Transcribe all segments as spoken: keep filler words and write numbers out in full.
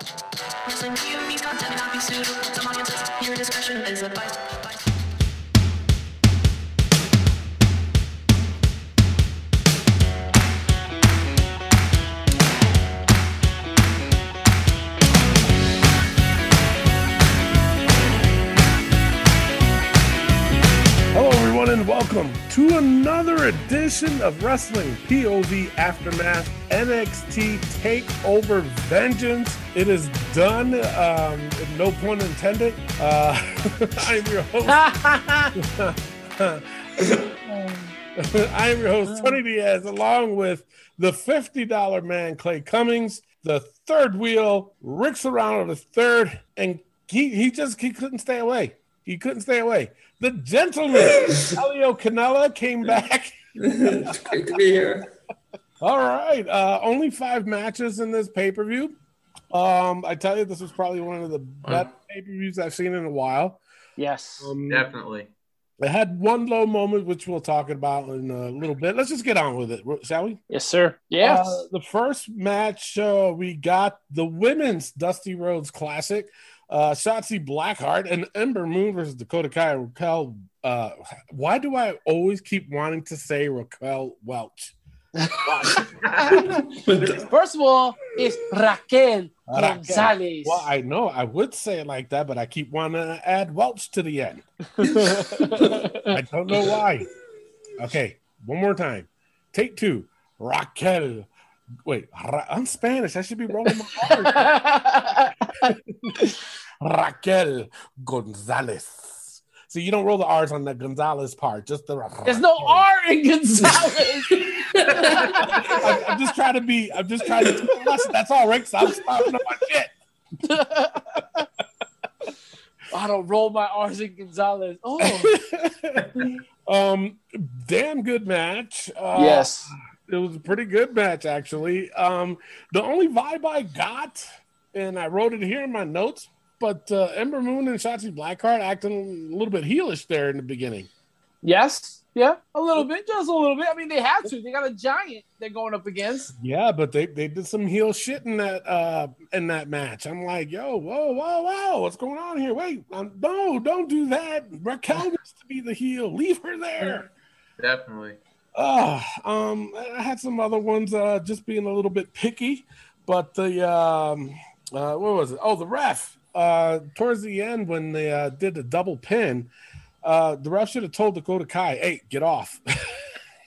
Hello, everyone, and welcome to another edition of Wrestling P O V Aftermath N X T Takeover Vengeance. It is done. Um, no pun intended. Uh, I'm your host. I am your host, Tony Diaz, along with the fifty dollar man, Clay Cummings, the third wheel, Ric Serrano the third, and he he just he couldn't stay away. He couldn't stay away. The gentleman, Elio Cannella, came back. It's great to be here. All right. Uh, only five matches in this pay-per-view. Um, I tell you, this was probably one of the best pay-per-views I've seen in a while. Yes, um, definitely. It had one low moment, which we'll talk about in a little bit. Let's just get on with it, shall we? Yes, sir. Yes. Uh, the first match, uh, we got the women's Dusty Rhodes Classic. Uh, Shotzi Blackheart and Ember Moon versus Dakota Kai and Raquel. Uh, why do I always keep wanting to say Raquel Welch? First of all, it's Raquel Gonzalez. Well, I know I would say it like that, but I keep wanting to add Welch to the end. I don't know why. Okay, one more time. Take two. Raquel. Wait, I'm Spanish. I should be rolling my R's. Raquel Gonzalez. So you don't roll the R's on the Gonzalez part, just the Raquel. There's no R in Gonzalez. I'm, I'm just trying to be, I'm just trying to do a lesson. That's all, Rick. So I'm stopping up my shit. I don't roll my R's in Gonzalez. Oh. um, damn good match. Uh, yes. It was a pretty good match, actually. Um, the only vibe I got, and I wrote it here in my notes, but uh, Ember Moon and Shotzi Blackheart acting a little bit heelish there in the beginning. Yes, yeah, a little bit, just a little bit. I mean, they had to. They got a giant they're going up against. Yeah, but they, they did some heel shit in that uh, in that match. I'm like, yo, whoa, whoa, whoa, what's going on here? Wait, I'm, no, don't do that. Raquel needs to be the heel. Leave her there. Definitely. Uh, um, I had some other ones uh, just being a little bit picky, but the um, uh, what was it? Oh, the ref uh, towards the end when they uh, did the double pin, uh, the ref should have told Dakota Kai, "Hey, get off."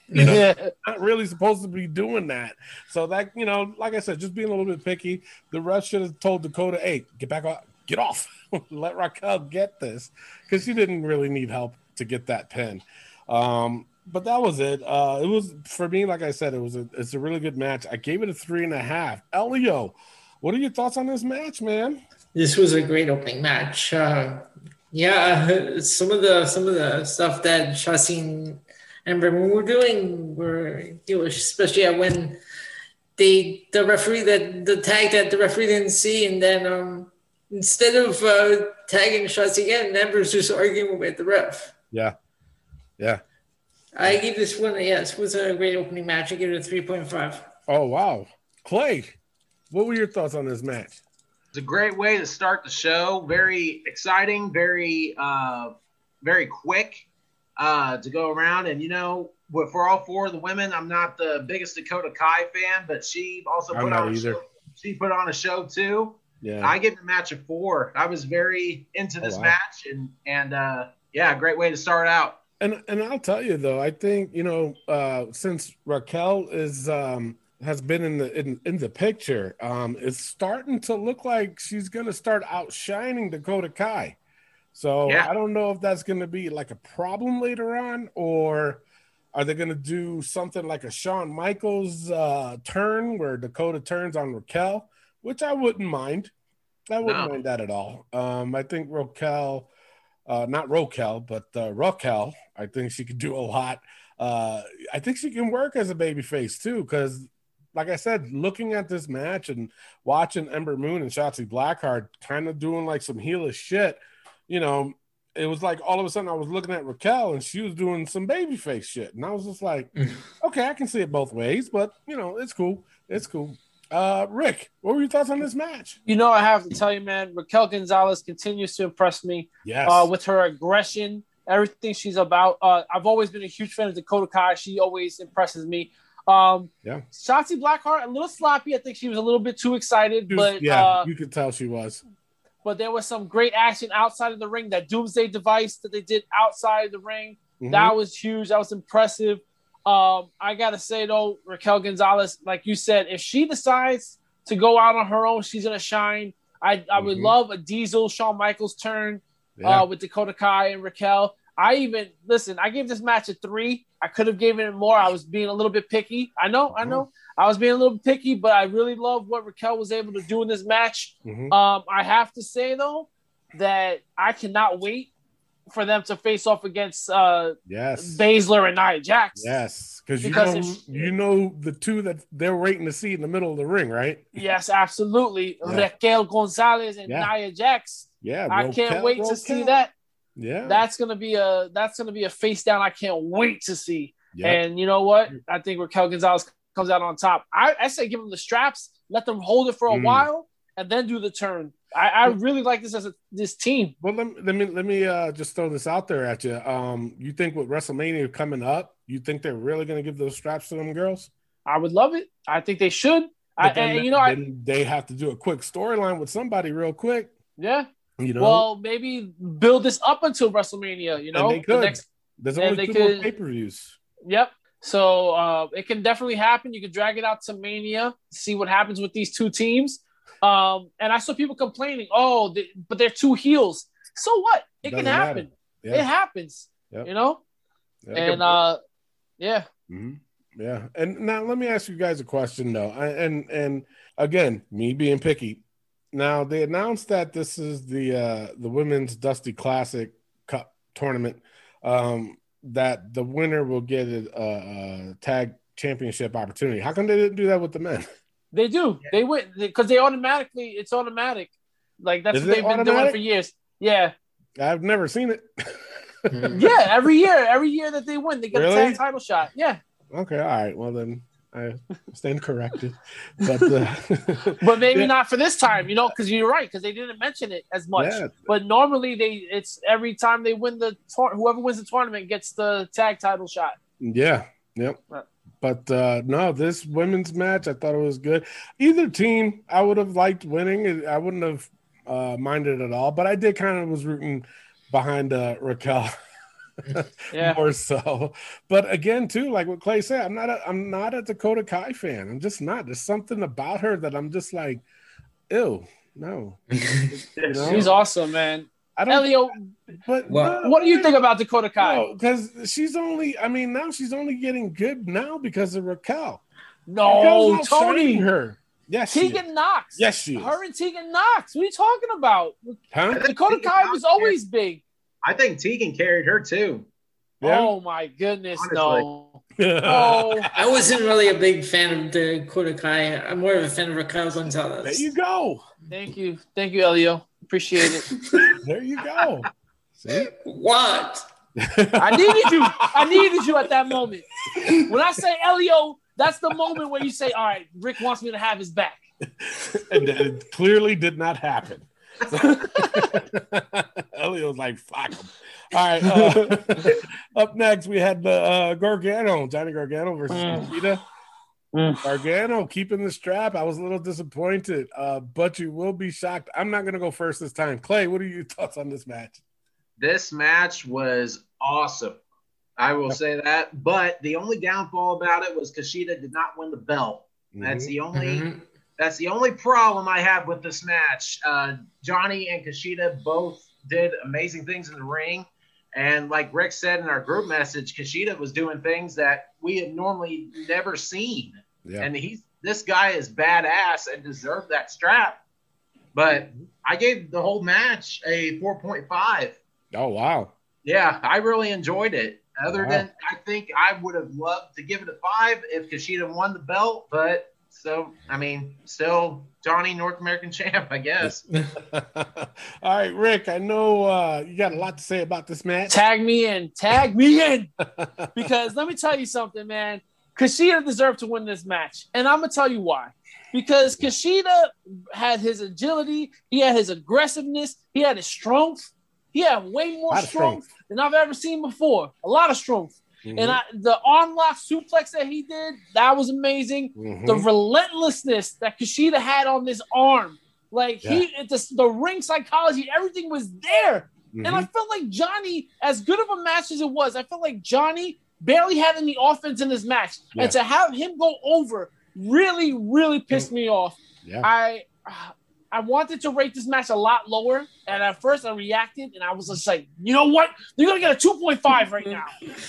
You know, yeah. Not really supposed to be doing that. So that, you know, like I said, just being a little bit picky. The ref should have told Dakota, "Hey, get back off, get off, let Raquel get this," because she didn't really need help to get that pin. Um, But that was it. Uh, it was for me, like I said, it was a it's a really good match. I gave it a three and a half. Elio, what are your thoughts on this match, man? This was a great opening match. Uh, yeah, some of the some of the stuff that Shotzi and Ember were doing were heelish, especially when they the referee that the tag that the referee didn't see, and then um, instead of uh, tagging Shotzi again, Ember's just arguing with the ref. Yeah, yeah. I give this one, yes, it was a great opening match. I give it a three point five. Oh, wow. Clay, what were your thoughts on this match? It's a great way to start the show. Very exciting, very uh, very quick uh, to go around. And, you know, for all four of the women, I'm not the biggest Dakota Kai fan, but she also put on a show. She put on a show, too. Yeah. I give the match a four. I was very into this oh, wow. match. And, and uh, yeah, great way to start out. And and I'll tell you though, I think, you know, uh, since Raquel is um, has been in the in, in the picture, um, it's starting to look like she's gonna start outshining Dakota Kai. So yeah. I don't know if that's gonna be like a problem later on, or are they gonna do something like a Shawn Michaels uh, turn where Dakota turns on Raquel, which I wouldn't mind. I wouldn't no. mind that at all. Um, I think Raquel. Uh, not Raquel, but uh, Raquel. I think she could do a lot. Uh, I think she can work as a babyface too, because, like I said, looking at this match and watching Ember Moon and Shotzi Blackheart kind of doing like some heelish shit, you know, it was like all of a sudden I was looking at Raquel and she was doing some babyface shit, and I was just like, okay, I can see it both ways, but you know, it's cool, it's cool. Uh, Rick, what were your thoughts on this match? You know, I have to tell you, man, Raquel Gonzalez continues to impress me. Yes. Uh, with her aggression, everything she's about. Uh, I've always been a huge fan of Dakota Kai. She always impresses me. Um, yeah. Shotzi Blackheart, a little sloppy. I think she was a little bit too excited, was, but yeah, uh, you could tell she was. But there was some great action outside of the ring. That Doomsday device that they did outside of the ring, mm-hmm. that was huge. That was impressive. Um, I gotta say though, Raquel Gonzalez, like you said, if she decides to go out on her own, she's gonna shine. I, I would mm-hmm. love a Diesel Shawn Michaels turn yeah. uh, with Dakota Kai and Raquel. I even listen. I gave this match a three. I could have given it more. I was being a little bit picky. I know, I know. I was being a little picky, but I really love what Raquel was able to do in this match. Mm-hmm. Um, I have to say though that I cannot wait for them to face off against uh, yes. Baszler and Nia Jax. Yes, because you know, if, you know the two that they're waiting to see in the middle of the ring, right? Yes, absolutely. Yeah. Raquel Gonzalez and yeah. Nia Jax. Yeah, I can't count, wait to count. see that. Yeah, that's gonna be a that's gonna be a face down. I can't wait to see. Yep. And you know what? I think Raquel Gonzalez comes out on top. I, I say give them the straps, let them hold it for a mm. while, and then do the turn. I, I really like this as a, this team. Well, let me let me, let me uh, just throw this out there at you. Um, you think with WrestleMania coming up, you think they're really gonna give those straps to them girls? I would love it. I think they should. I, and they, you know, I, they have to do a quick storyline with somebody real quick. Yeah. You know? Well, maybe build this up until WrestleMania, you know? And they could. The next, There's only two could, more pay-per-views. Yep. So uh, it can definitely happen. You can drag it out to Mania, see what happens with these two teams. Um, and I saw people complaining, oh, they, but they're two heels. So what? It Doesn't can happen. Yeah. It happens, yep. you know? Yep. And, uh, yeah. Mm-hmm. Yeah. And now let me ask you guys a question, though. I, and and, again, me being picky, now they announced that this is the uh, the women's Dusty Classic Cup tournament. Um, that the winner will get a, a tag championship opportunity. How come they didn't do that with the men? They do. Yeah. They win because they automatically. It's automatic. Like that's is what they've automatic? been doing for years. Yeah. I've never seen it. yeah, every year, every year that they win, they get really? a tag title shot. Yeah. Okay. All right. Well then. I stand corrected, but uh, but maybe yeah. not for this time, you know, because you're right, because they didn't mention it as much. Yeah. But normally they, it's every time they win the tor- whoever wins the tournament gets the tag title shot. Yeah, yep. Right. But uh, no, this women's match, I thought it was good. Either team, I would have liked winning. I wouldn't have uh, minded at all. But I did kind of was rooting behind uh, Raquel. yeah. More so, but again, too, like what Clay said, I'm not a, I'm not a Dakota Kai fan. I'm just not. There's something about her that I'm just like, ew, no. You know? She's awesome, man. I don't. Elio, but well, no, what do you think about Dakota Kai? Because no, she's only. I mean, now she's only getting good now because of Raquel. No, Raquel's Tony. Her. Yes, Tegan she Knox. Yes, she. Is. Her and Tegan Knox. What are you talking about? Huh? Dakota Kai was always big. I think Tegan carried her too. Yeah. Oh my goodness, Honestly. no. oh. I wasn't really a big fan of the Dakota Kai. I'm more of a fan of Raquel Gonzalez. There you go. Thank you. Thank you, Elio. Appreciate it. there you go. See? What? I needed you. I needed you at that moment. When I say Elio, that's the moment where you say, all right, Rick wants me to have his back. And it clearly did not happen. Elio's like, fuck him. All right. Uh, up next, we had the uh, Gargano, Johnny Gargano versus Kushida. Mm. Gargano keeping the strap. I was a little disappointed, uh, but you will be shocked. I'm not going to go first this time. Clay, what are your thoughts on this match? This match was awesome. I will say that. But the only downfall about it was Kushida did not win the belt. Mm-hmm. That's the only. Mm-hmm. That's the only problem I have with this match. Uh, Johnny and Kushida both did amazing things in the ring. And like Rick said in our group message, Kushida was doing things that we had normally never seen. Yeah. And he's, this guy is badass and deserved that strap. But I gave the whole match a four point five. Oh, wow. Yeah, I really enjoyed it. Other wow. than I think I would have loved to give it a five if Kushida won the belt, but... So, I mean, still Johnny North American champ, I guess. All right, Rick, I know uh, you got a lot to say about this match. Tag me in. Tag me in. Because let me tell you something, man. Kushida deserved to win this match. And I'm going to tell you why. because Kushida had his agility, he had his aggressiveness, he had his strength. He had way more strength, strength than I've ever seen before. A lot of strength. Mm-hmm. And I, the arm lock suplex that he did, that was amazing. Mm-hmm. The relentlessness that Kushida had on this arm. Like, yeah. he, the, the ring psychology, everything was there. Mm-hmm. And I felt like Johnny, as good of a match as it was, I felt like Johnny barely had any offense in this match. Yeah. And to have him go over really, really pissed mm-hmm. me off. Yeah. I I wanted to rate this match a lot lower. And at first I reacted and I was just like, you know what? You're going to get a two point five right now.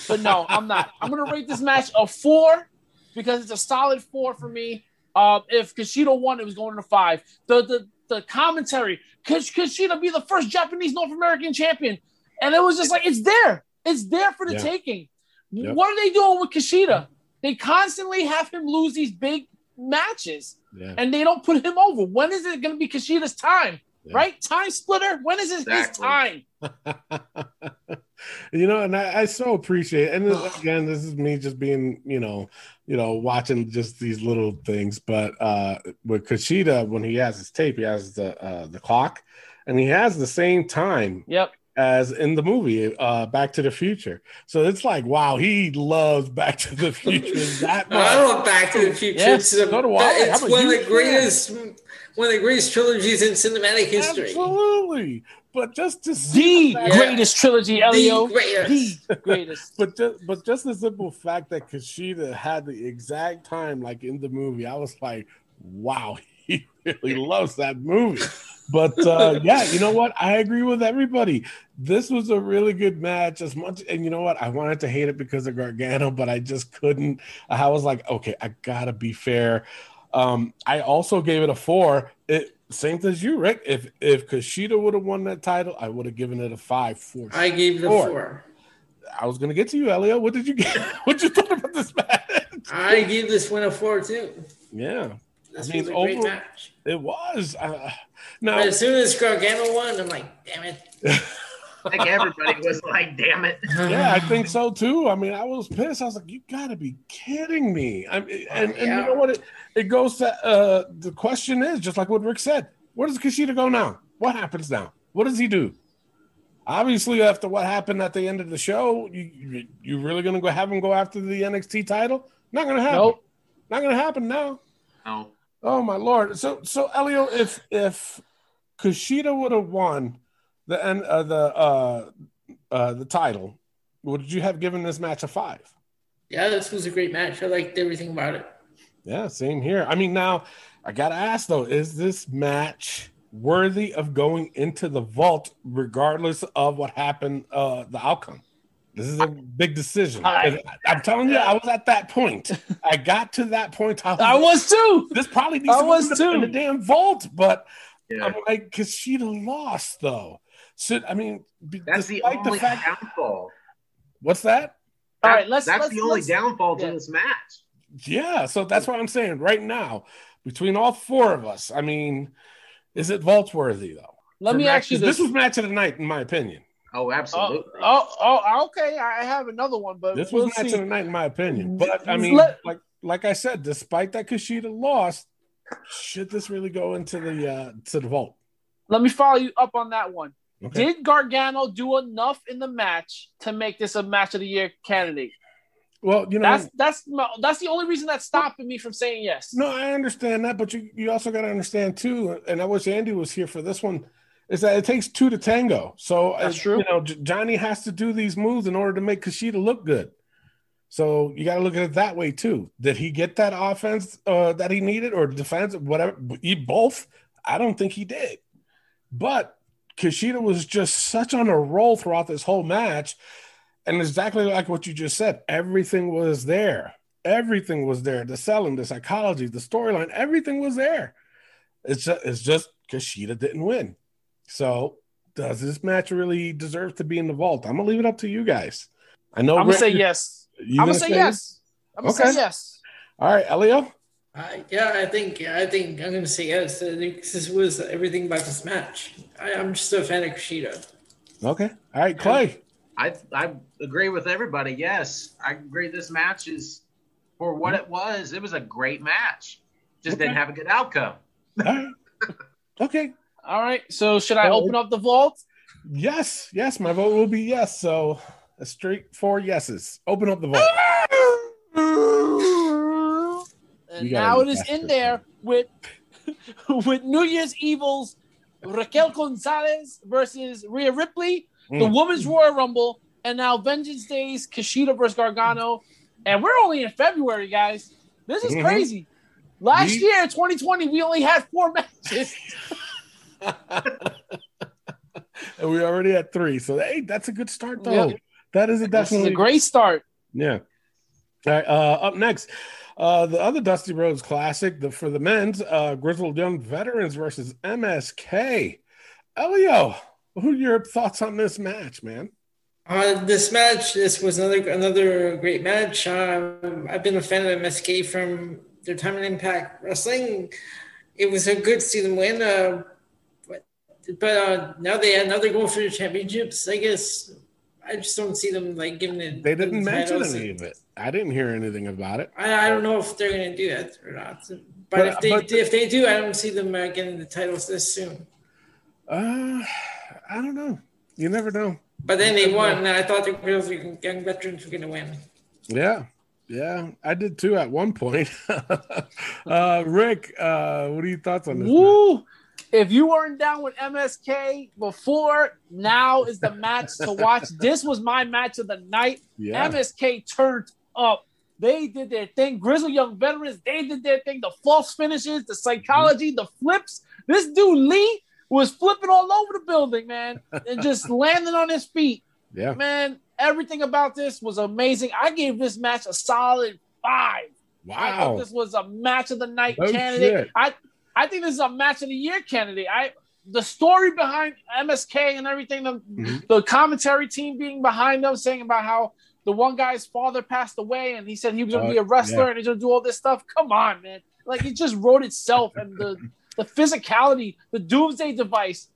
But no, I'm not. I'm going to rate this match a four because it's a solid four for me. Uh, if Kushida won, it was going to five. The, the, the commentary, Kushida be the first Japanese North American champion. And it was just like, it's there. It's there for the yeah. taking. Yep. What are they doing with Kushida? They constantly have him lose these big matches yeah. and they don't put him over. When is it going to be Kushida's time? Yeah. Right? Time splitter. When is it exactly. his time? You know, and I, I so appreciate it. And this, again, this is me just being, you know, you know, watching just these little things. But uh, with Kushida, when he has his tape, he has the uh, the clock, and he has the same time. Yep. As in the movie, uh, Back to the Future. So it's like, wow, he loves Back to the Future that much. I love Back to the Future. Yes, it's a, so do I. It's one of the greatest, fan. one of the greatest trilogies in cinematic history. Absolutely. But just to see the that, greatest trilogy, Elio. The greatest. The greatest. But just, but just the simple fact that Kushida had the exact time, like in the movie, I was like, wow, he really loves that movie. But uh, yeah, you know what? I agree with everybody. This was a really good match, as much. And you know what? I wanted to hate it because of Gargano, but I just couldn't. I was like, okay, I gotta be fair. Um, I also gave it a four. It, same as you, Rick. If if Kushida would have won that title, I would have given it a five. Four. I gave it a four. four. I was gonna get to you, Elio. What did you get? What you thought about this match? I gave this one a four too. Yeah. This I mean, was a over, great match. It was. Uh, now, but as soon as Gargano won, I'm like, damn it. I think everybody was like, damn it. Yeah, I think so, too. I mean, I was pissed. I was like, you got to be kidding me. I mean, and, oh, yeah. and you know what? It, it goes to uh, the question is, just like what Rick said, where does Kushida go now? What happens now? What does he do? Obviously, after what happened at the end of the show, you, you, you really going to go have him go after the N X T title? Not going to happen. Nope. Not going to happen now. No. Oh my Lord! So, so Elio, if if Kushida would have won the end uh, the uh, uh, the title, would you have given this match a five? Yeah, this was a great match. I liked everything about it. Yeah, same here. I mean, now I gotta ask though: is this match worthy of going into the vault, regardless of what happened, uh, the outcome? This is a big decision. I, I'm telling you, I was at that point. I got to that point. I was, I was too. This probably needs I to was too. in the damn vault, but yeah. I'm like, Kushida lost though. So I mean, that's the only the fact, downfall. What's that? that? All right, let's. That's let's, the only downfall yeah. to this match. Yeah, so that's what I'm saying right now. Between all four of us, I mean, is it vault worthy though? Let For me matches, ask you this: This was match of the night, in my opinion. Oh, absolutely. Oh, oh, oh, okay. I have another one, but this we'll was match of the night, in my opinion. But I mean, Let, like, like I said, despite that Kushida lost, should this really go into the uh, to the vault? Let me follow you up on that one. Okay. Did Gargano do enough in the match to make this a match of the year candidate? Well, you know, that's that's my, that's the only reason that's stopping me from saying yes. No, I understand that, but you you also got to understand too. And I wish Andy was here for this one. Is that it takes two to tango. So that's true. You know, Johnny has to do these moves in order to make Kushida look good. So you got to look at it that way too. Did he get that offense uh, that he needed or defense, whatever? He both? I don't think he did. But Kushida was just such on a roll throughout this whole match. And exactly like what you just said, everything was there. Everything was there. The selling, the psychology, the storyline, everything was there. It's just, it's just Kushida didn't win. So does this match really deserve to be in the vault? I'm gonna leave it up to you guys. I know I'm gonna say yes. I'm gonna say yes. I'm gonna say yes. All right, Elio. Uh, yeah, I think I think I'm gonna say yes. I think this was everything about this match. I, I'm just a fan of Kushida. Okay. All right, Clay. I I agree with everybody. Yes, I agree. This match is for what it was. It was a great match. Just okay. didn't have a good outcome. All right. Okay. All right. So should I open up the vault? Yes. Yes. My vote will be yes. So a straight four yeses. Open up the vault. And now it is in there with with New Year's Evil's Raquel Gonzalez versus Rhea Ripley, mm. the Women's Royal Rumble, and now Vengeance Day's Kushida versus Gargano. And we're only in February, guys. This is mm-hmm. crazy. Last we- year, twenty twenty, we only had four matches. And we already had three. So, hey, that's a good start, though. Yeah. That is a definitely a great start. Yeah. All right. Uh, up next, uh, the other Dusty Rhodes Classic the, for the men's, uh, Grizzled Young Veterans versus M S K. Elio, what are your thoughts on this match, man? Uh, this match, this was another another great match. Um, I've been a fan of M S K from their time in Impact Wrestling. It was a good to see them win. Uh, but but uh, now they now they're going for the championships. I guess I just don't see them like giving it. They didn't mention any of it. I didn't hear anything about it. I, I don't know if they're going to do that or not. But, but if they but, if they do, I don't see them uh, getting the titles this soon. Uh, I don't know. You never know. But then they won, and I thought the Grizzled Young Veterans were going to win. Yeah, yeah, I did too at one point. uh, Rick, uh, what are your thoughts on this? Woo! If you weren't down with M S K before, now is the match to watch. This was my match of the night. Yeah. M S K turned up. They did their thing. Grizzled Young Veterans, they did their thing. The false finishes, the psychology, the flips. This dude, Lee, was flipping all over the building, man, and just landing on his feet. Yeah, man, everything about this was amazing. I gave this match a solid five. Wow. I thought this was a match of the night oh, candidate. Shit. I I think this is a match of the year candidate. I the story behind M S K and everything, the, mm-hmm. the commentary team being behind them, saying about how the one guy's father passed away and he said he was going to uh, be a wrestler yeah. and he's going to do all this stuff. Come on, man. Like, it just wrote itself, and the – the physicality, the doomsday device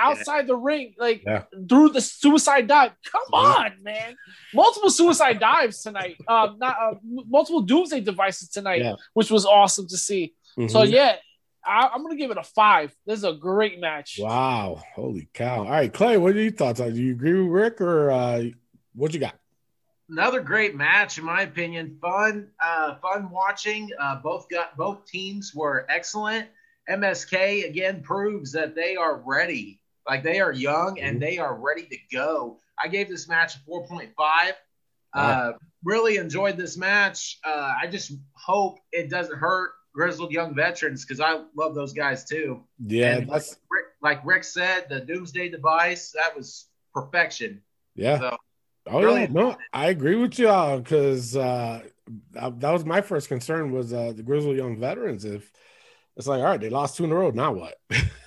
outside yeah. the ring, like yeah. through the suicide dive. Come on, man. Multiple suicide dives tonight. Um, not uh, multiple doomsday devices tonight, yeah. which was awesome to see. Mm-hmm. So, yeah, I, I'm going to give it a five. This is a great match. Wow. Holy cow. All right, Clay, what are your thoughts on? Do you agree with Rick, or uh, what you got? Another great match, in my opinion. Fun, uh, fun watching. Uh, both got both teams were excellent. M S K again proves that they are ready. Like, they are young and they are ready to go. I gave this match a four point five. Uh, really enjoyed this match. Uh, I just hope it doesn't hurt Grizzled Young Veterans, because I love those guys too. Yeah. And like, Rick, like Rick said, the Doomsday Device, that was perfection. Yeah. So, oh, really yeah. No, I agree with y'all, because uh, that was my first concern was uh, the Grizzled Young Veterans. If It's like, all right, they lost two in a row. Now what?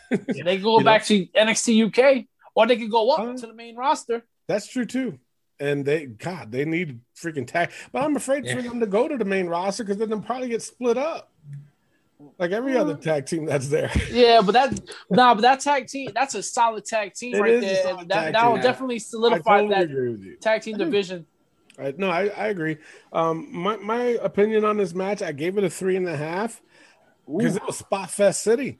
Yeah, they go back know? to N X T U K, or they could go up uh, to the main roster. That's true, too. And they, God, they need freaking tag. But I'm afraid yeah. for them to go to the main roster, because then they'll probably get split up, like every other tag team that's there. Yeah, but that, nah, but that tag team, that's a solid tag team it right there. That, that team. will definitely solidify totally that tag team division. I, no, I, I agree. Um, my, my opinion on this match, I gave it a three and a half. Because it was Spot Fest City.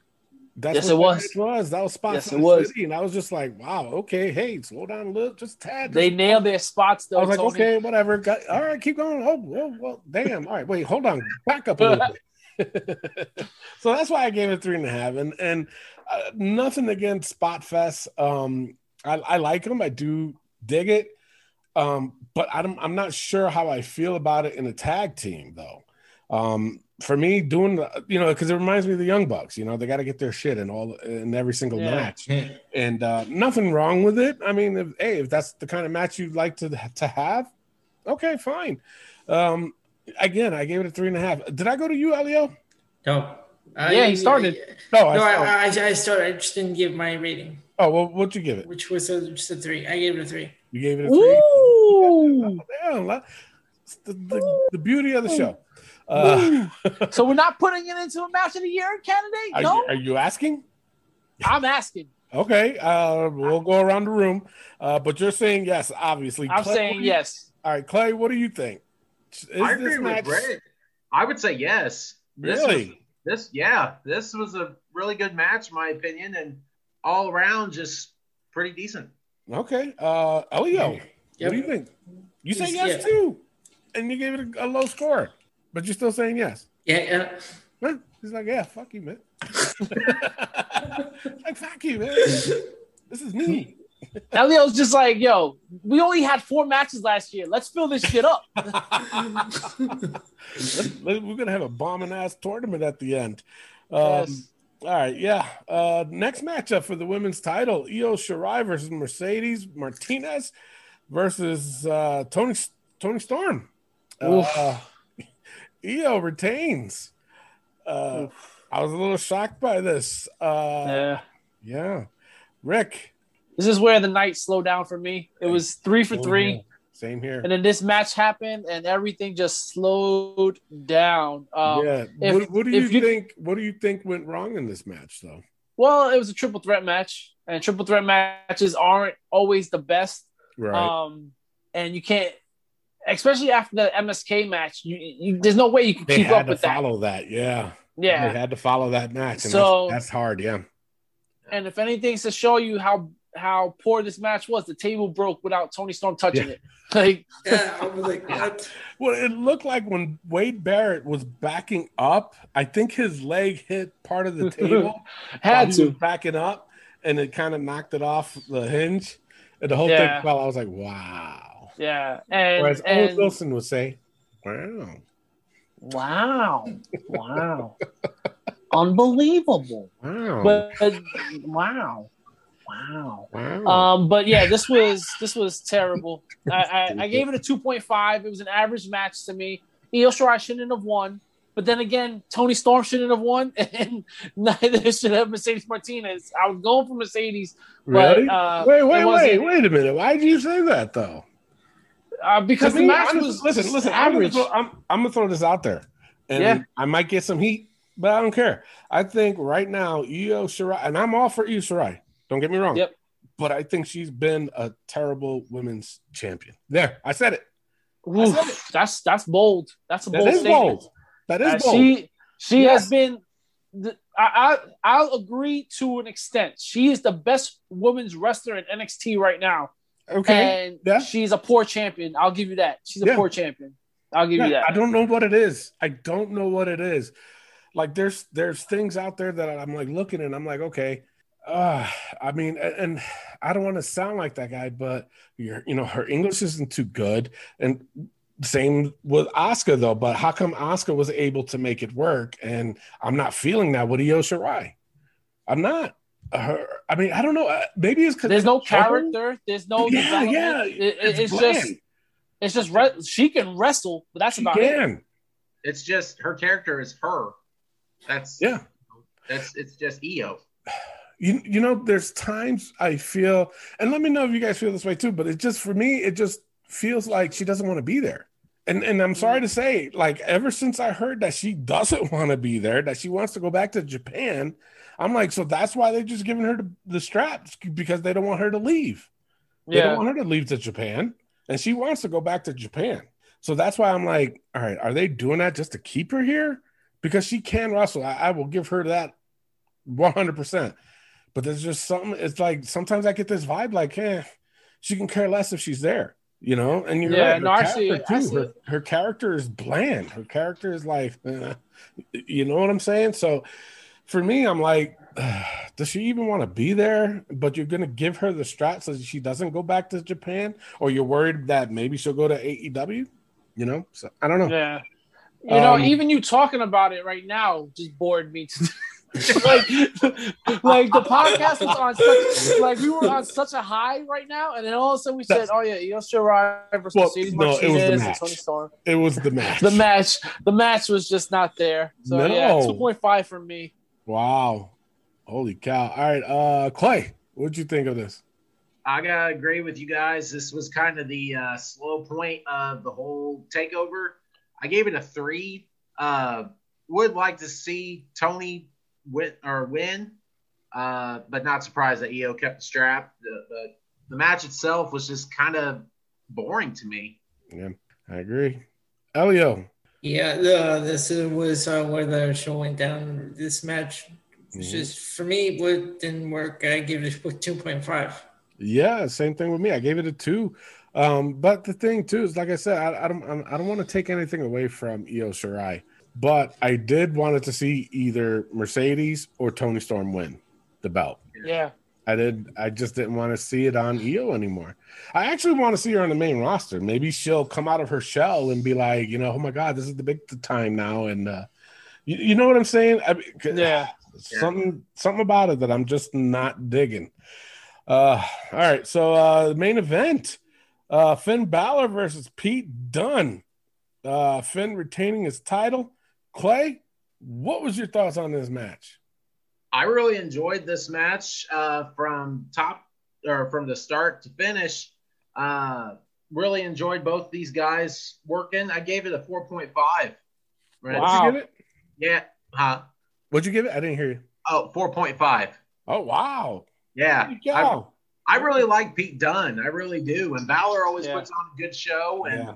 That's yes, what it was. That was. That was Spot yes, Fest was. City. And I was just like, wow, okay, hey, slow down a little, just tad. They nailed their spots, though. I was like, Tony. okay, whatever. Got, all right, keep going. Oh, well, well, damn. All right, wait, hold on. Back up a little bit. So that's why I gave it three and a half. And, and uh, nothing against Spot Fest. Um, I, I like them. I do dig it. Um, but I don't, I'm not sure how I feel about it in a tag team, though. Um, for me, doing the, you know, because it reminds me of the Young Bucks. You know, they got to get their shit in all in every single yeah. match, and uh, nothing wrong with it. I mean, if, hey, if that's the kind of match you'd like to to have, okay, fine. Um, again, I gave it a three and a half. Did I go to you, Elio? No. Uh, yeah, he started. No, no I, started. I, I, I started. I just didn't give my rating. Oh well, what'd you give it? Which was a, just a three. I gave it a three. You gave it a three. Ooh. Yeah, the, the, the beauty of the show. Uh, so we're not putting it into a match of the year candidate? Are, no? you, are you asking? I'm asking. Okay. Uh, we'll go around the room. Uh, but you're saying yes, obviously. I'm Clay, saying you, yes. All right, Clay, what do you think? Is I agree this match... with Rick. I would say yes. Really? This was, this, yeah, this was a really good match, in my opinion, and all around just pretty decent. Okay. Uh, Elio, yep. What do you think? You say yes, yeah. too, and you gave it a, a low score, but you're still saying yes. Yeah, yeah. Huh? He's like, yeah, fuck you, man. Like, fuck you, man. This is me. Elio's just like, yo, we only had four matches last year. Let's fill this shit up. We're going to have a bombing-ass tournament at the end. Um, yes. All right, yeah. Uh, next matchup for the women's title, Io Shirai versus Mercedes Martinez versus uh, Toni Toni Storm. Uh, Io retains. Uh, I was a little shocked by this. Uh, yeah. yeah. Rick. This is where the night slowed down for me. It was three for three. Yeah. Same here. And then this match happened, and everything just slowed down. Um, yeah. If, what, what do you, you think? What do you think went wrong in this match, though? Well, it was a triple threat match, and triple threat matches aren't always the best. Right. Um, and you can't, especially after the M S K match. You, you there's no way you can they keep up with that. They had to follow that. Yeah. Yeah. They had to follow that match. And so that's, that's hard. Yeah. And if anything's to show you how. how poor this match was, the table broke without Toni Storm touching yeah. it. Like, yeah, I was like, what? Well, it looked like when Wade Barrett was backing up, I think his leg hit part of the table. Had to backing up, and it kind of knocked it off the hinge, and the whole yeah. thing fell. I was like, wow. Yeah, and whereas Owen Wilson would say, wow, wow, wow, unbelievable, wow, but, but wow. Wow. wow. Um, but yeah, this was this was terrible. I, I, I gave it a two point five. It was an average match to me. Io Shirai shouldn't have won. But then again, Toni Storm shouldn't have won, and neither should have Mercedes Martinez. I was going for Mercedes. But, really? Uh, wait, wait, wait, wait a minute. Why did you say that though? Uh, because me, the match I'm, was listen, listen, average. I'm gonna, throw, I'm, I'm gonna throw this out there, and yeah. I might get some heat, but I don't care. I think right now, Io Shirai, and I'm all for Io Shirai. Don't get me wrong, yep. but I think she's been a terrible women's champion. There, I said it. I said it. That's that's bold. That's a that bold is statement. Bold. That is uh, bold. She she yes. has been. The, I, I I'll agree to an extent. She is the best women's wrestler in N X T right now. Okay, and yeah. she's a poor champion. I'll give you that. She's a yeah. poor champion. I'll give yeah. you that. I don't know what it is. I don't know what it is. Like there's there's things out there that I'm like looking and I'm like okay. Uh, I mean, and I don't want to sound like that guy, but you're, you know, her English isn't too good. And same with Asuka, though. But how come Asuka was able to make it work? And I'm not feeling that with Io Shirai. I'm not. Her, I mean, I don't know. Maybe it's because there's no character. There's no. Yeah, yeah. It, it, it's, it's just. It's just re- she can wrestle, but that's she about can. It. It's just her character is her. That's yeah. That's it's just Io. You, you know, there's times I feel, and let me know if you guys feel this way too, but it just, for me, it just feels like she doesn't want to be there. And and I'm sorry to say, like, ever since I heard that she doesn't want to be there, that she wants to go back to Japan, I'm like, so that's why they're just giving her the, the straps, because they don't want her to leave. They yeah. don't want her to leave to Japan, and she wants to go back to Japan. So that's why I'm like, all right, are they doing that just to keep her here? Because she can wrestle. I, I will give her that one hundred percent. But there's just something, it's like, sometimes I get this vibe, like, eh, she can care less if she's there, you know? And you're yeah, right, her, no, character I see, too, I her, her character is bland. Her character is like, eh. You know what I'm saying? So for me, I'm like, uh, does she even want to be there? But you're going to give her the strap so that she doesn't go back to Japan? Or you're worried that maybe she'll go to A E W, you know? So I don't know. Yeah. You um, know, even you talking about it right now just bored me to like, like the podcast was on such like we were on such a high right now, and then all of a sudden we said, "Oh yeah, Io Shirai versus well, Mercedes no, Martinez and Toni Storm." It was the match. the match. The match was just not there. So no. yeah, two point five for me. Wow, holy cow! All right, uh, Clay, what'd you think of this? I gotta agree with you guys. This was kind of the uh, slow point of the whole takeover. I gave it a three. Uh, would like to see Tony. Win or win, uh, but not surprised that Io kept the strap. The, the, the match itself was just kind of boring to me. Yeah, I agree. Elio, Yeah, the, this was uh, where the show went down. This match, mm-hmm. just for me, what didn't work. I gave it a two point five. Yeah, same thing with me. I gave it a two. Um, but the thing too is, like I said, I, I don't, I don't want to take anything away from Io Shirai, but I did wanted to see either Mercedes or Toni Storm win the belt. Yeah, I did. I just didn't want to see it on Io anymore. I actually want to see her on the main roster. Maybe she'll come out of her shell and be like, you know, oh my God, this is the big time now, and uh, you, you know what I'm saying? I, yeah, something, something about it that I'm just not digging. Uh, all right, so uh, the main event. Uh, Finn Balor versus Pete Dunne. Uh, Finn retaining his title. Clay, what was your thoughts on this match? I really enjoyed this match uh, from top or from the start to finish. Uh, really enjoyed both these guys working. I gave it a four point five. Right? Wow. Did you give it? Yeah. Huh? What'd you give it? I didn't hear you. Oh, four point five. Oh, wow. Yeah. Wow. I really like Pete Dunne. I really do. And Balor always yeah. puts on a good show. And yeah.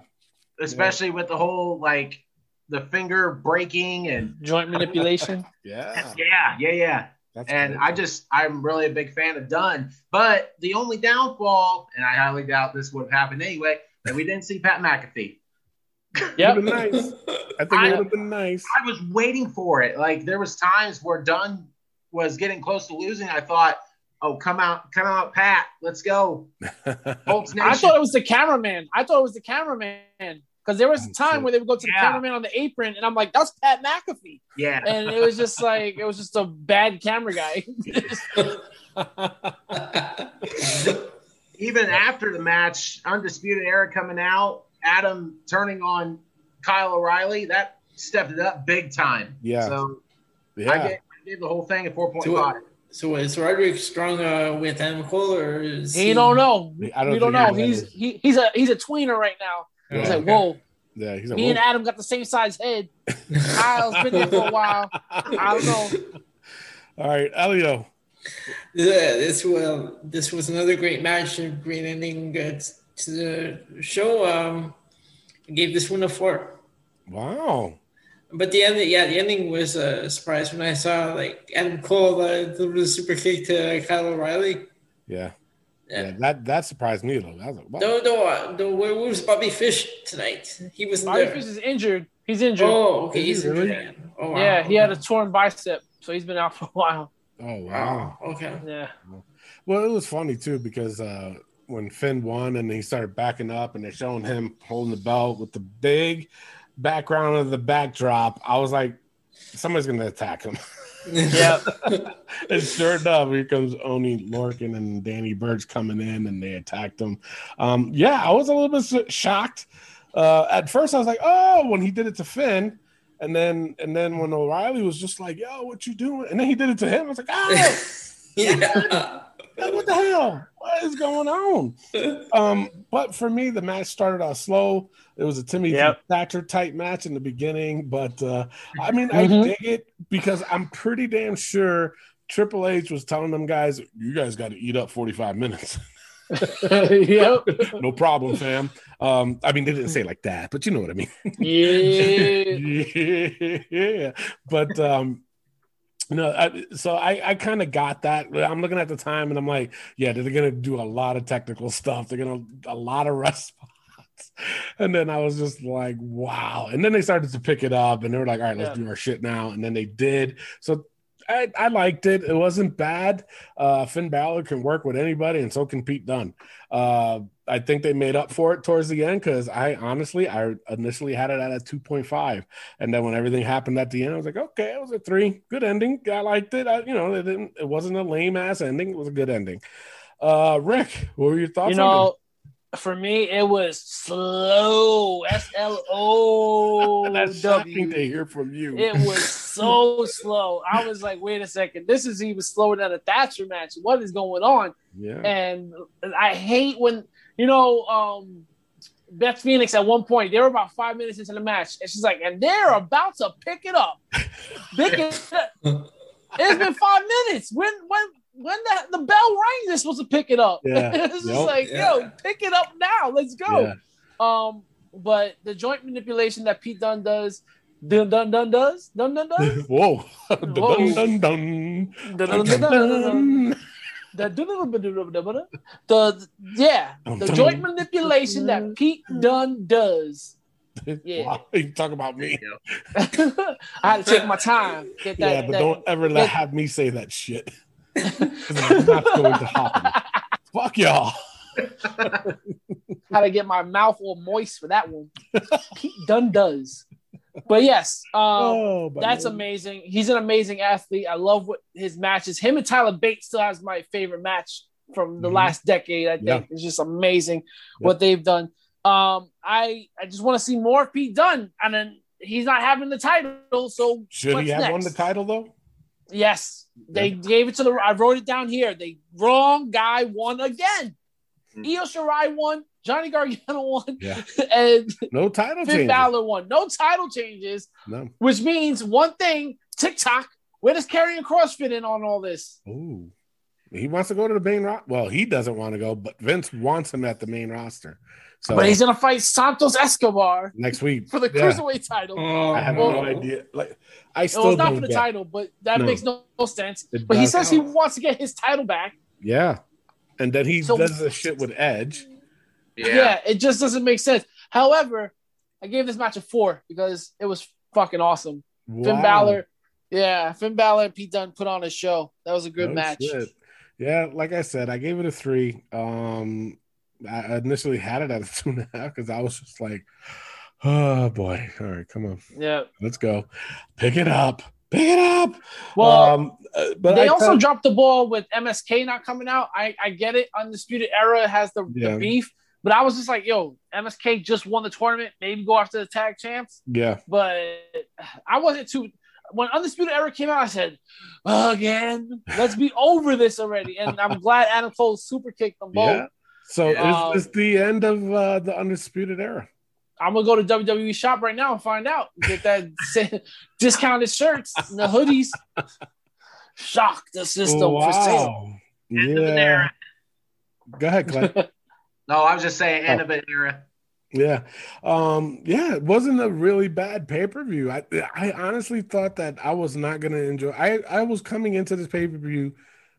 especially yeah. with the whole, like, the finger breaking and joint manipulation. yeah. Yeah. Yeah. Yeah. That's and crazy. I just, I'm really a big fan of Dunne. But the only downfall, and I highly doubt this would have happened anyway, that we didn't see Pat McAfee. Yeah. nice. I think it would have been nice. I was waiting for it. Like, there was times where Dunne was getting close to losing. I thought, oh, come out, come out, Pat. Let's go. I thought it was the cameraman. I thought it was the cameraman. Because there was a time where they would go to yeah. the cameraman on the apron, and I'm like, that's Pat McAfee. Yeah. And it was just like, it was just a bad camera guy. Even after the match, Undisputed Era coming out, Adam turning on Kyle O'Reilly, that stepped it up big time. Yeah. So yeah. I, gave, I gave the whole thing a four point five. So is Roderick Strong uh, with Adam Cole or is he, he don't know. I don't we don't know. He's he, he's a he's a tweener right now. Yeah, he's like, okay. Whoa. Yeah, he's a me wolf. And Adam got the same size head. Kyle's been there for a while. I don't know. All right, Elio. Yeah, this well, this was another great match, a great ending uh, to the show. Um, I gave this one a four. Wow. But the end, yeah, the ending was a surprise when I saw like Adam Cole uh, deliver the super kick to Kyle O'Reilly. Yeah, yeah, yeah that that surprised me though. That was like, wow. No, no, uh, no. Where was Bobby Fish tonight? He was Bobby there. Fish is injured. He's injured. Oh, okay, he's really? injured. Oh, wow. Yeah, he had a torn bicep, so he's been out for a while. Oh wow. Okay. Yeah. Well, it was funny too because uh, when Finn won and he started backing up and they're showing him holding the belt with the big background of the backdrop, I was like, somebody's gonna attack him. Yep. And sure enough, here comes Oney Lorcan and Danny Burch coming in and they attacked him. Um, yeah, I was a little bit shocked. Uh, at first I was like, oh, when he did it to Finn, and then and then when O'Reilly was just like, yo, what you doing? And then he did it to him, I was like, oh yeah. What the hell? What is going on? Um, but for me, the match started out slow. It was a Timmy yep. Thatcher type match in the beginning, but uh, I mean, mm-hmm. I dig it because I'm pretty damn sure Triple H was telling them guys, you guys got to eat up forty-five minutes. Yep. No problem, fam. Um, I mean, they didn't say like that, but you know what I mean. Yeah. Yeah. But, um, No, I, so I, I kind of got that. I'm looking at the time and I'm like, yeah, they're going to do a lot of technical stuff. They're going to a lot of rest spots. And then I was just like, wow. And then they started to pick it up and they were like, all right, yeah. let's do our shit now. And then they did. So I, I liked it. It wasn't bad. Uh, Finn Balor can work with anybody and so can Pete Dunne. Uh, I think they made up for it towards the end because I honestly, I initially had it at a two point five. And then when everything happened at the end, I was like, okay, it was a three. Good ending. I liked it. I, you know, it, didn't, it wasn't a lame-ass ending. It was a good ending. Uh, Rick, what were your thoughts you know, on it? For me, it was slow. S L O W. That's shocking to hear from you. It was so slow. I was like, wait a second. This is even slower than a Thatcher match. What is going on? Yeah. And I hate when... You know, um, Beth Phoenix at one point, they were about five minutes into the match, and she's like, and they're about to pick it up. Pick it up. It's been five minutes. When when when the, the bell rang, they're supposed to pick it up. Yeah. It's just yep. like, yeah. yo, pick it up now. Let's go. Yeah. Um, but the joint manipulation that Pete Dunne does, Dun Dun Dun does, Dun Dun does. Whoa, Dun Dun Dun. The yeah, the joint manipulation that Pete Dunne does. Yeah, wow, you talk about me. I had to take my time. Get that, yeah, but that, don't ever let, have me say that shit. I'm not going to happen. Fuck y'all. How to get my mouth all moist for that one. Pete Dunne does. But yes, um, oh, that's man. amazing. He's an amazing athlete. I love what his matches. Him and Tyler Bates still has my favorite match from the mm-hmm. last decade. I think yeah. it's just amazing yeah. what they've done. Um, I I just want to see more of Pete Dunne, and then he's not having the title. So should he have next? won the title though? Yes, they yeah. gave it to the. I wrote it down here. The wrong guy won again. Mm-hmm. Io Shirai won. Johnny Gargano won, yeah. and no title Finn Balor won. No title changes, no. Which means one thing, TikTok, where does Karrion Kross fit in on all this? Ooh, he wants to go to the main roster. Well, he doesn't want to go, but Vince wants him at the main roster. So, but he's going to fight Santos Escobar next week for the yeah. Cruiserweight title. Oh, I have well, no idea. Like, I still no, it's not for the get... title, but that no. makes no, no sense. It but he says help. he wants to get his title back. Yeah, and then he so, does this shit with Edge. Yeah. yeah, it just doesn't make sense. However, I gave this match a four because it was fucking awesome. Wow. Finn Balor, yeah, Finn Balor and Pete Dunne put on a show. That was a good no match. Shit. Yeah, like I said, I gave it a three. Um, I initially had it at a two and a half because I was just like, oh boy, all right, come on, yeah, let's go, pick it up. Pick it up. Well, um, but they I also th- dropped the ball with M S K not coming out. I, I get it. Undisputed Era has the, yeah. the beef. But I was just like, yo, M S K just won the tournament. Maybe go after the tag champs. Yeah. But I wasn't too – when Undisputed Era came out, I said, again, let's be over this already. And I'm glad Adam Cole super kicked them both. Yeah. So um, is this the end of uh, the Undisputed Era? I'm going to go to W W E Shop right now and find out. Get that discounted shirts and the hoodies. Shock the system wow. for sale. Yeah. End of an era. Go ahead, Clay. No, I was just saying end oh. of an era. Yeah. Um, yeah, it wasn't a really bad pay-per-view. I I honestly thought that I was not going to enjoy I I was coming into this pay-per-view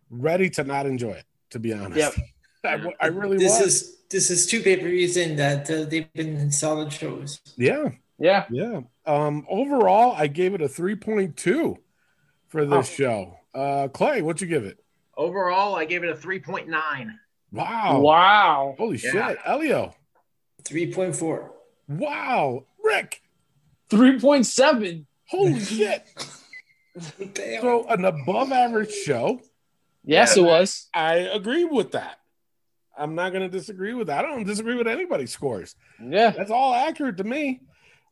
ready to not enjoy it, to be honest. Yep. I, I really this was. Is, this is two pay-per-views in that uh, they've been solid shows. Yeah. Yeah. Yeah. Um, overall, I gave it a three point two for this oh. show. Uh, Clay, what'd you give it? Overall, I gave it a three point nine. Wow. Wow. Holy yeah. shit. Elio. three point four. Wow. Rick. three point seven. Holy shit. Damn. So an above average show. Yes, it was. I agree with that. I'm not going to disagree with that. I don't disagree with anybody's scores. Yeah. That's all accurate to me.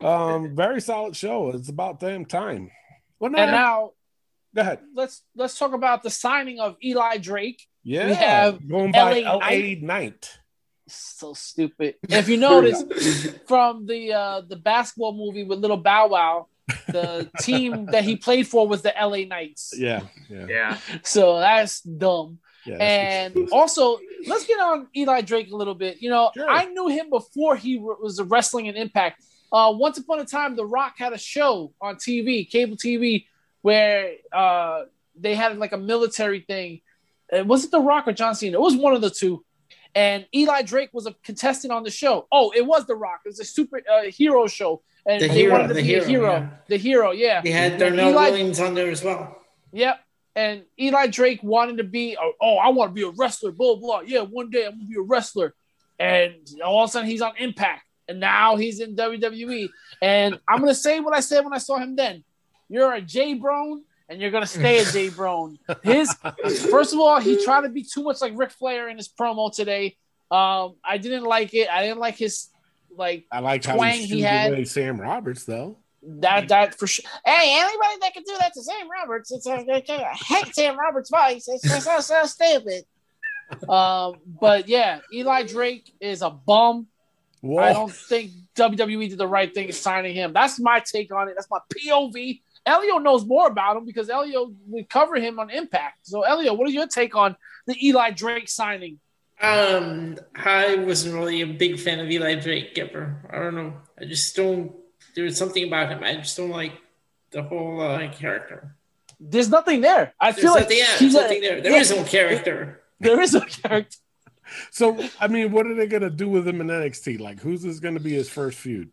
Um, very solid show. It's about damn time. Well, no, and now go ahead. Let's let's talk about the signing of Eli Drake. Yeah, we have going by L A. Knight. So stupid. If you notice from the uh, the basketball movie with Little Bow Wow, the team that he played for was the L A. Knights. Yeah, yeah. yeah. So that's dumb. Yeah, that's and also, let's get on Eli Drake a little bit. You know, sure. I knew him before he was wrestling in Impact. Uh, once upon a time, The Rock had a show on T V, cable T V, where uh, they had like a military thing. Was it The Rock or John Cena? It was one of the two. And Eli Drake was a contestant on the show. Oh, it was The Rock. It was a super uh, hero show. And the they hero, wanted to the be hero, a hero. Yeah. The hero, yeah. They had Darnell Eli... Williams on there as well. Yep. And Eli Drake wanted to be, oh, oh I want to be a wrestler, blah, blah. Yeah, one day I'm going to be a wrestler. And all of a sudden he's on Impact. And now he's in W W E. And I'm going to say what I said when I saw him then. You're a J-Brone. And you're going to stay a J-Brone. His, first of all, he tried to be too much like Ric Flair in his promo today. Um, I didn't like it. I didn't like his like I like twang how he, he had. Away Sam Roberts, though. That that for sure. Hey, anybody that can do that to Sam Roberts, it's I hate Sam Roberts' voice. It's, it's, it's so stupid. Um, but yeah, Eli Drake is a bum. Whoa. I don't think W W E did the right thing in signing him. That's my take on it. That's my P O V. Elio knows more about him because Elio would cover him on Impact. So, Elio, what is your take on the Eli Drake signing? Um, I wasn't really a big fan of Eli Drake ever. I don't know. I just don't. There was something about him. I just don't like the whole uh, character. There's nothing there. I there's feel nothing, like yeah, there's nothing a, there. There yeah, is no character. There, there is no character. So, I mean, what are they going to do with him in N X T? Like, who's this going to be his first feud?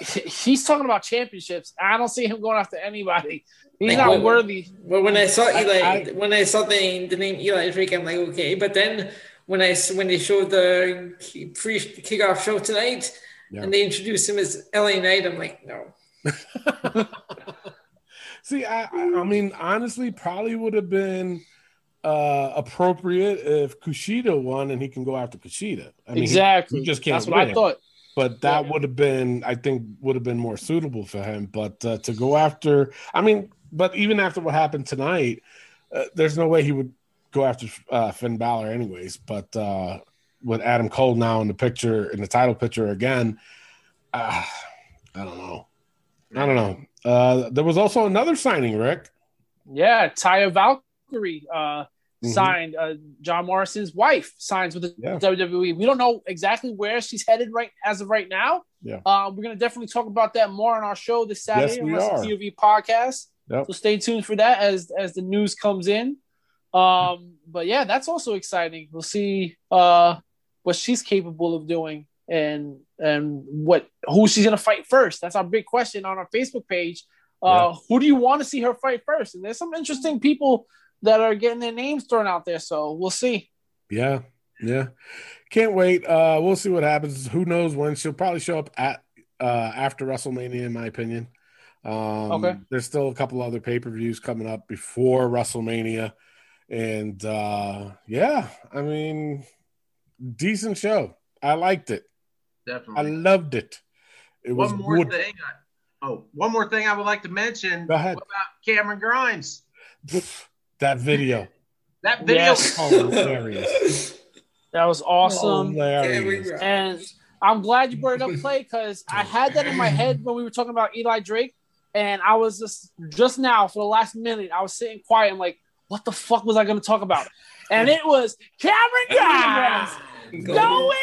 He's talking about championships. I don't see him going after anybody. He's like, not well, worthy. Well, when I saw Eli, I, I, when I saw the, the name Eli Drake, I'm like, okay. But then when I when they showed the pre kickoff show tonight, yeah. and they introduced him as L A. Knight, I'm like, no. See, I, I mean, honestly, probably would have been uh, appropriate if Kushida won, and he can go after Kushida. I mean, exactly. He, he just can't That's win. What I thought. But that yeah. would have been, I think, would have been more suitable for him. But uh, to go after, I mean, but even after what happened tonight, uh, there's no way he would go after uh, Finn Balor anyways. But uh, with Adam Cole now in the picture, in the title picture again, uh, I don't know. I don't know. Uh, there was also another signing, Rick. Yeah, Taya Valkyrie uh, mm-hmm. signed. Uh, John Morrison's wife signs with the yeah. W W E. We don't know exactly where she's headed right as of right now. Yeah, uh, we're going to definitely talk about that more on our show this Saturday yes, on the P P V podcast. Yep. So stay tuned for that as as the news comes in. Um, but yeah, that's also exciting. We'll see uh, what she's capable of doing. And and what who she's gonna fight first? That's our big question on our Facebook page. Uh, yeah. Who do you want to see her fight first? And there's some interesting people that are getting their names thrown out there, so we'll see. Yeah, yeah, can't wait. Uh, we'll see what happens. Who knows when she'll probably show up at uh, after WrestleMania, in my opinion. Um, okay, there's still a couple other pay-per-views coming up before WrestleMania, and uh, yeah, I mean, decent show. I liked it. Definitely. I loved it. It one was more wood. thing. I, oh, one more thing I would like to mention about Cameron Grimes. That video. That video yes. was hilarious. That was awesome. Hilarious. And I'm glad you brought it up, Clay, because I had that in my head when we were talking about Eli Drake, and I was just just now for the last minute, I was sitting quiet. I'm like, what the fuck was I going to talk about? And it was Cameron Grimes going.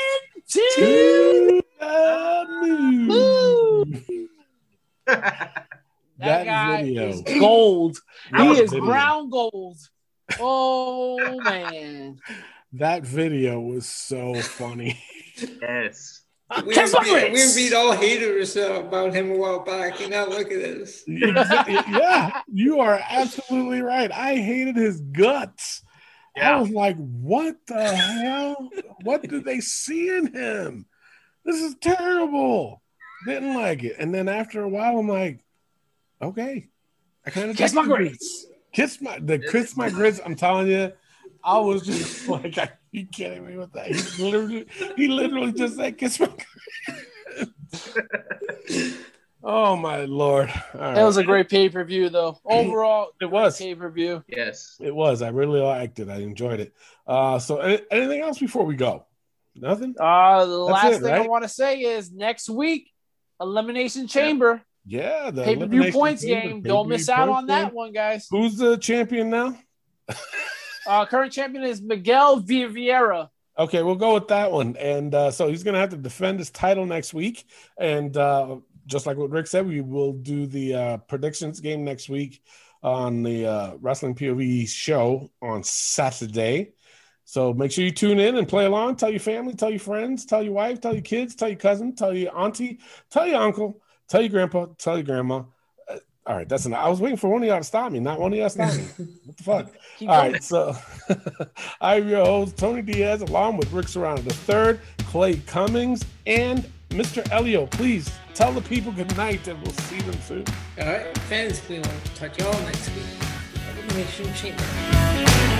To, to the moon. moon. that, that guy video. is gold. That he is video. brown gold. Oh, man. That video was so funny. Yes. We beat, we beat all haters about him a while back. You know, look at this. Yeah, you are absolutely right. I hated his guts. I was like, what the hell? What did they see in him? This is terrible. Didn't like it. And then after a while, I'm like, okay. I kind of kiss my grits. Kiss my the kiss my grits. I'm telling you, I was just like, are you kidding me with that? He literally, he literally just said kiss my grits. Oh my Lord. All right. That was a great pay-per-view though. Overall, it was pay-per-view. Yes. It was. I really liked it. I enjoyed it. Uh so anything else before we go? Nothing? Uh the That's last it, thing right? I want to say is next week, Elimination Chamber. Yeah, yeah the pay-per-view points chamber, game. Pay-per-view Don't miss out on game. that one, guys. Who's the champion now? uh current champion is Miguel Vieira. Okay, we'll go with that one. And uh so he's going to have to defend his title next week, and uh just like what Rick said, we will do the uh, predictions game next week on the uh, Wrestling P O V show on Saturday. So make sure you tune in and play along. Tell your family, tell your friends, tell your wife, tell your kids, tell your cousin, tell your auntie, tell your uncle, tell your grandpa, tell your grandma. Uh, all right, that's enough. I was waiting for one of y'all to stop me, not one of y'all stopped me. What the fuck? Keep all going. Right, so I'm your host, Tony Diaz, along with Ric Serrano the Third, Clay Cummings, and Mister Elio. Please tell the people good night, and we'll see them soon. All right, fans, we want to talk to y'all next week. Elimination Chamber.